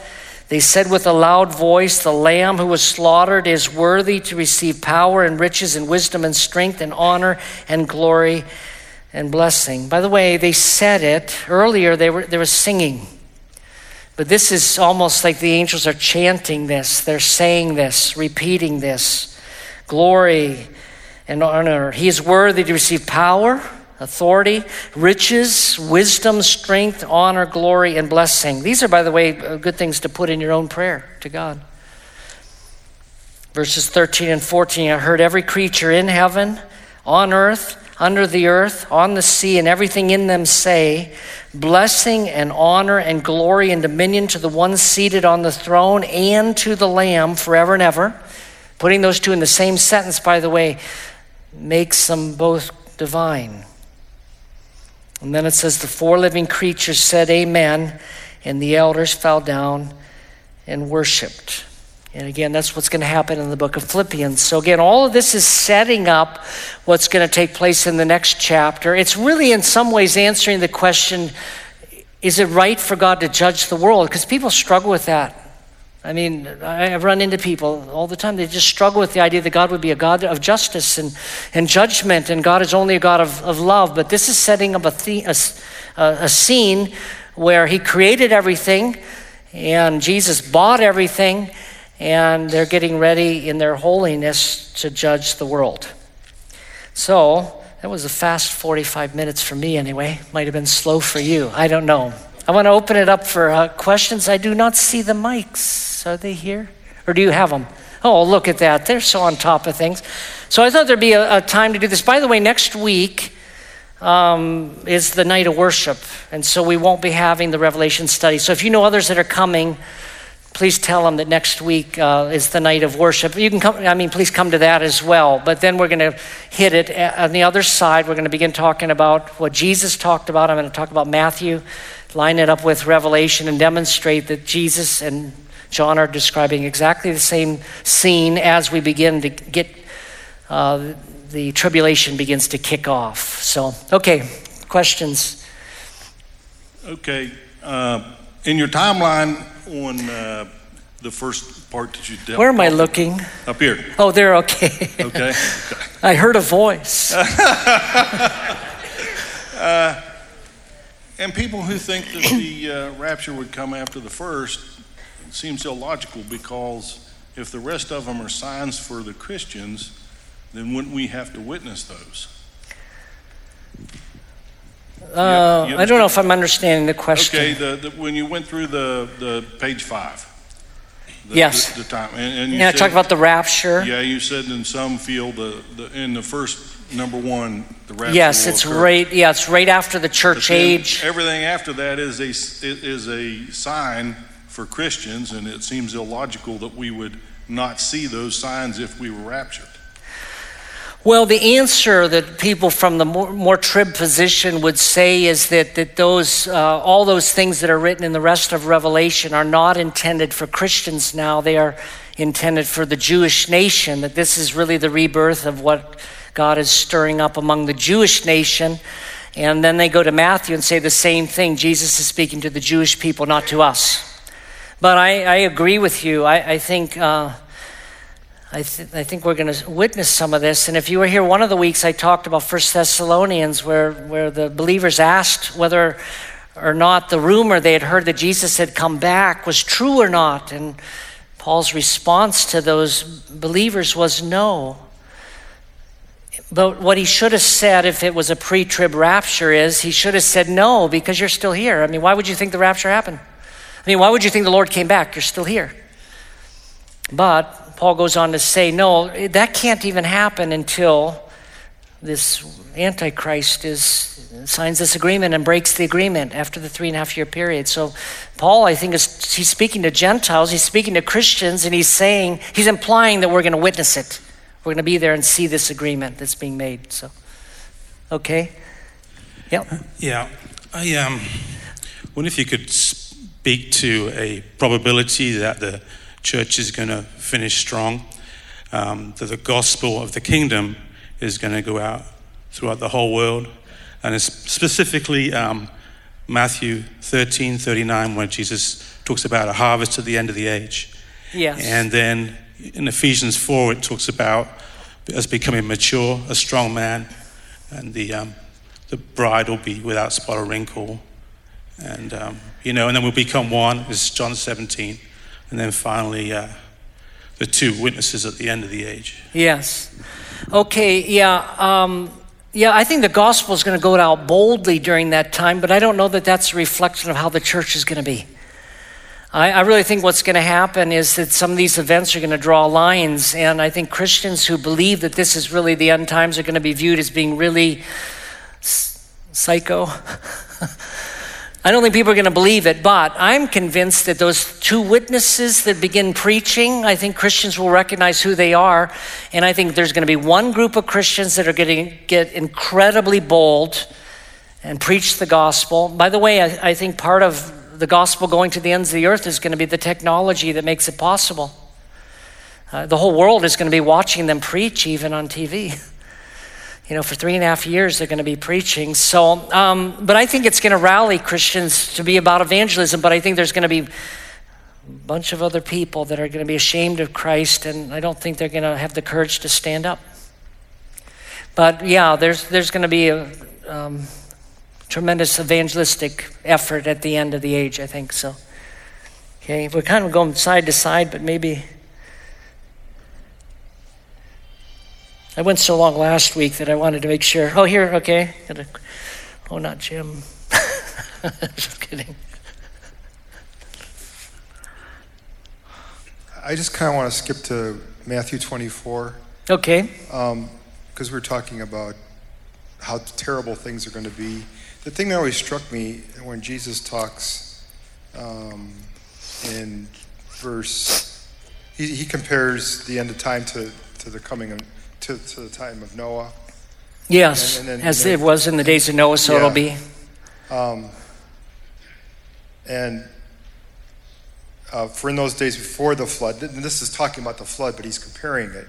they said with a loud voice, the Lamb who was slaughtered is worthy to receive power and riches and wisdom and strength and honor and glory and blessing. By the way, they said it earlier, they were, they were singing. But this is almost like the angels are chanting this. They're saying this, repeating this. Glory and honor. He is worthy to receive power, authority, riches, wisdom, strength, honor, glory, and blessing. These are, by the way, good things to put in your own prayer to God. Verses thirteen and fourteen, I heard every creature in heaven, on earth, under the earth, on the sea, and everything in them say, blessing and honor and glory and dominion to the one seated on the throne and to the Lamb forever and ever. Putting those two in the same sentence, by the way, makes them both divine. And then it says, the four living creatures said, amen, and the elders fell down and worshiped. And again, that's what's going to happen in the book of Philippians. So again, all of this is setting up what's going to take place in the next chapter. It's really in some ways answering the question, is it right for God to judge the world? Because people struggle with that. I mean, I've run into people all the time. They just struggle with the idea that God would be a God of justice and, and judgment, and God is only a God of, of love. But this is setting up a, the, a, a scene where he created everything, and Jesus bought everything, and they're getting ready in their holiness to judge the world. So that was a fast forty-five minutes for me anyway. Might have been slow for you. I don't know. I want to open it up for uh, questions. I do not see the mics. Are they here? Or do you have them? Oh, look at that. They're so on top of things. So I thought there'd be a, a time to do this. By the way, next week um, is the night of worship. And so we won't be having the Revelation study. So if you know others that are coming, please tell them that next week uh, is the night of worship. You can come, I mean, please come to that as well. But then we're going to hit it. On the other side, we're going to begin talking about what Jesus talked about. I'm going to talk about Matthew. Line it up with Revelation and demonstrate that Jesus and John are describing exactly the same scene as we begin to get, uh, the tribulation begins to kick off. So, okay, questions? Okay, uh, in your timeline on uh, the first part that you dealt with. Where am I looking? Up here. Oh, there, okay. Okay. I heard a voice. uh, And people who think that the uh, rapture would come after the first, it seems illogical, because if the rest of them are signs for the Christians, then wouldn't we have to witness those? Uh, you, you I don't know if I'm understanding the question. Okay, the, the, when you went through the, the page five. The, yes. The, the time, and, and you yeah, said, talk about the rapture. Yeah, you said in some field the, the in the first. Number one, the rapture. Yes, it's occur. right. Yeah, it's right after the church age. Everything after that is a is a sign for Christians, and it seems illogical that we would not see those signs if we were raptured. Well, the answer that people from the more, more trib position would say is that that those uh, all those things that are written in the rest of Revelation are not intended for Christians now; they are intended for the Jewish nation. That this is really the rebirth of what God is stirring up among the Jewish nation. And then they go to Matthew and say the same thing. Jesus is speaking to the Jewish people, not to us. But I, I agree with you. I, I think uh, I, th- I think we're going to witness some of this. And if you were here one of the weeks, I talked about First Thessalonians, where, where the believers asked whether or not the rumor they had heard that Jesus had come back was true or not. And Paul's response to those believers was no. But what he should have said if it was a pre-trib rapture is he should have said no, because you're still here. I mean, why would you think the rapture happened? I mean, why would you think the Lord came back? You're still here. But Paul goes on to say, no, that can't even happen until this Antichrist is, signs this agreement and breaks the agreement after the three and a half year period. So Paul, I think, is he's speaking to Gentiles, he's speaking to Christians, and he's saying, he's implying that we're going to witness it. We're going to be there and see this agreement that's being made. So, okay. Yep. Yeah. I um, wonder if you could speak to a probability that the church is going to finish strong. um, that the gospel of the kingdom is going to go out throughout the whole world. And it's specifically um, Matthew thirteen thirty-nine, where Jesus talks about a harvest at the end of the age. Yes. And then in Ephesians four, it talks about us becoming mature, a strong man, and the um, the bride will be without spot or wrinkle. And, um, you know, and then we'll become one, is John seventeen. And then finally, uh, the two witnesses at the end of the age. Yes. Okay, yeah. Um, yeah, I think the gospel is going to go out boldly during that time, but I don't know that that's a reflection of how the church is going to be. I, I really think what's going to happen is that some of these events are going to draw lines. And I think Christians who believe that this is really the end times are going to be viewed as being really s- psycho. I don't think people are going to believe it, but I'm convinced that those two witnesses that begin preaching, I think Christians will recognize who they are. And I think there's going to be one group of Christians that are going to get incredibly bold and preach the gospel. By the way, I, I think part of the gospel going to the ends of the earth is going to be the technology that makes it possible. Uh, the whole world is going to be watching them preach, even on T V. You know, for three and a half years, they're going to be preaching. So, um, but I think it's going to rally Christians to be about evangelism, but I think there's going to be a bunch of other people that are going to be ashamed of Christ, and I don't think they're going to have the courage to stand up. But yeah, there's there's going to be a um, tremendous evangelistic effort at the end of the age, I think so. Okay, we're kind of going side to side, but maybe... I went so long last week that I wanted to make sure. Oh, here, okay. Oh, not Jim. Just kidding. I just kind of want to skip to Matthew twenty-four. Okay. Um, because we're talking about how terrible things are going to be. The thing that always struck me when Jesus talks um, in verse, he, he compares the end of time to, to the coming of To, to the time of Noah. Yes, and, and then, as and then, it was in the days of Noah, so yeah. It'll be. Um, and uh, for in those days before the flood, and this is talking about the flood, but he's comparing it.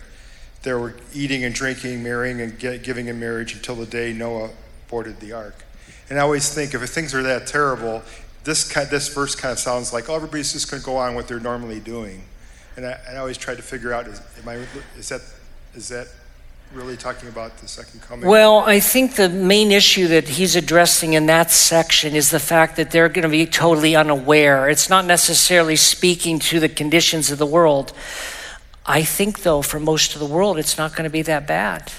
They were eating and drinking, marrying and get, giving in marriage until the day Noah boarded the ark. And I always think, if things are that terrible, this kind, this verse kind of sounds like, oh, everybody's just going to go on what they're normally doing. And I, and I always try to figure out, is, am I, is that is that really talking about the second coming? Well, I think the main issue that he's addressing in that section is the fact that they're going to be totally unaware. It's not necessarily speaking to the conditions of the world. I think, though, for most of the world, it's not going to be that bad.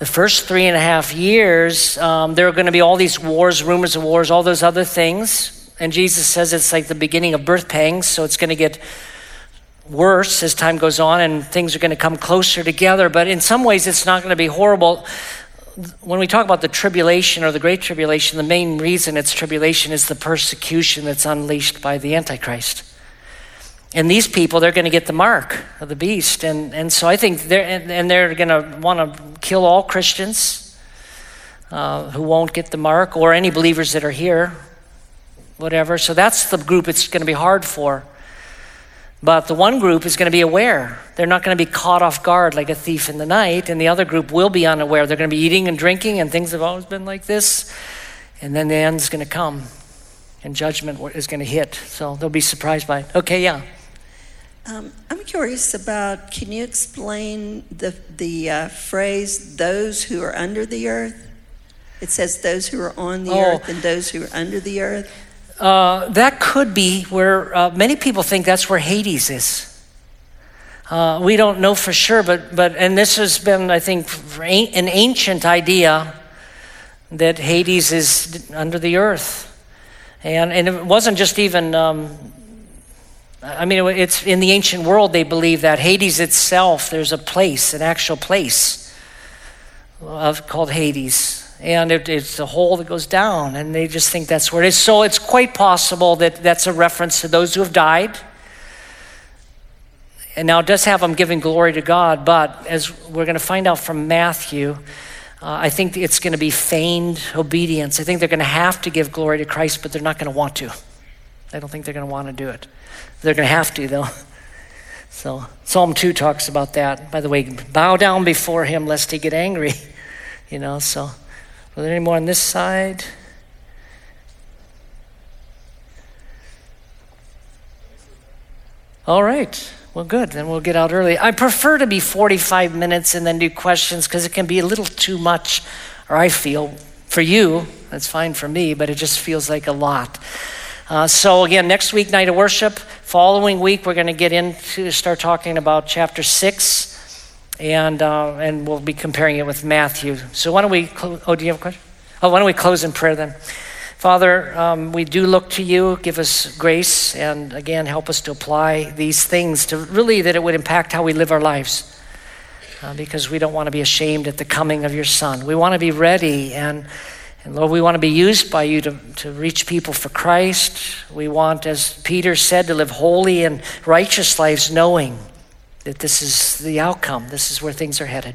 The first three and a half years, um, there are going to be all these wars, rumors of wars, all those other things. And Jesus says it's like the beginning of birth pangs, so it's going to get worse as time goes on, and things are going to come closer together. But in some ways, it's not going to be horrible. When we talk about the tribulation or the great tribulation, the main reason it's tribulation is the persecution that's unleashed by the Antichrist. And these people, they're going to get the mark of the beast. And, and so I think they're, and, and they're going to want to kill all Christians uh, who won't get the mark, or any believers that are here, whatever. So that's the group it's going to be hard for. But the one group is going to be aware. They're not going to be caught off guard like a thief in the night, and the other group will be unaware. They're going to be eating and drinking, and things have always been like this. And then the end's going to come, and judgment is going to hit. So they'll be surprised by it. Okay, yeah. Um, I'm curious about, can you explain the, the uh, phrase, those who are under the earth? It says those who are on the oh. earth and those who are under the earth. Uh, that could be where uh, many people think that's where Hades is. Uh, we don't know for sure, but but and this has been, I think, an ancient idea that Hades is under the earth, and and it wasn't just even. Um, I mean, it's in the ancient world they believe that Hades itself, there's a place, an actual place, of called Hades. And it, it's the hole that goes down, and they just think that's where it is. So it's quite possible that that's a reference to those who have died. And now it does have them giving glory to God, but as we're going to find out from Matthew, uh, I think it's going to be feigned obedience. I think they're going to have to give glory to Christ, but they're not going to want to. I don't think they're going to want to do it. They're going to have to, though. So Psalm two talks about that. By the way, bow down before him lest he get angry. You know, so are there any more on this side? All right. Well, good. Then we'll get out early. I prefer to be forty-five minutes and then do questions because it can be a little too much, or I feel, for you. That's fine for me, but it just feels like a lot. Uh, so again, next week, night of worship. Following week, we're going to get into, start talking about chapter six, and uh, and we'll be comparing it with Matthew. So why don't we, cl- oh, do you have a question? Oh, why don't we close in prayer then? Father, um, we do look to you. Give us grace, and again, help us to apply these things to really that it would impact how we live our lives, uh, because we don't want to be ashamed at the coming of your Son. We want to be ready, and, and Lord, we want to be used by you to, to reach people for Christ. We want, as Peter said, to live holy and righteous lives, knowing that this is the outcome. This is where things are headed.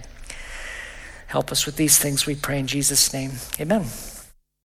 Help us with these things, we pray in Jesus' name. Amen.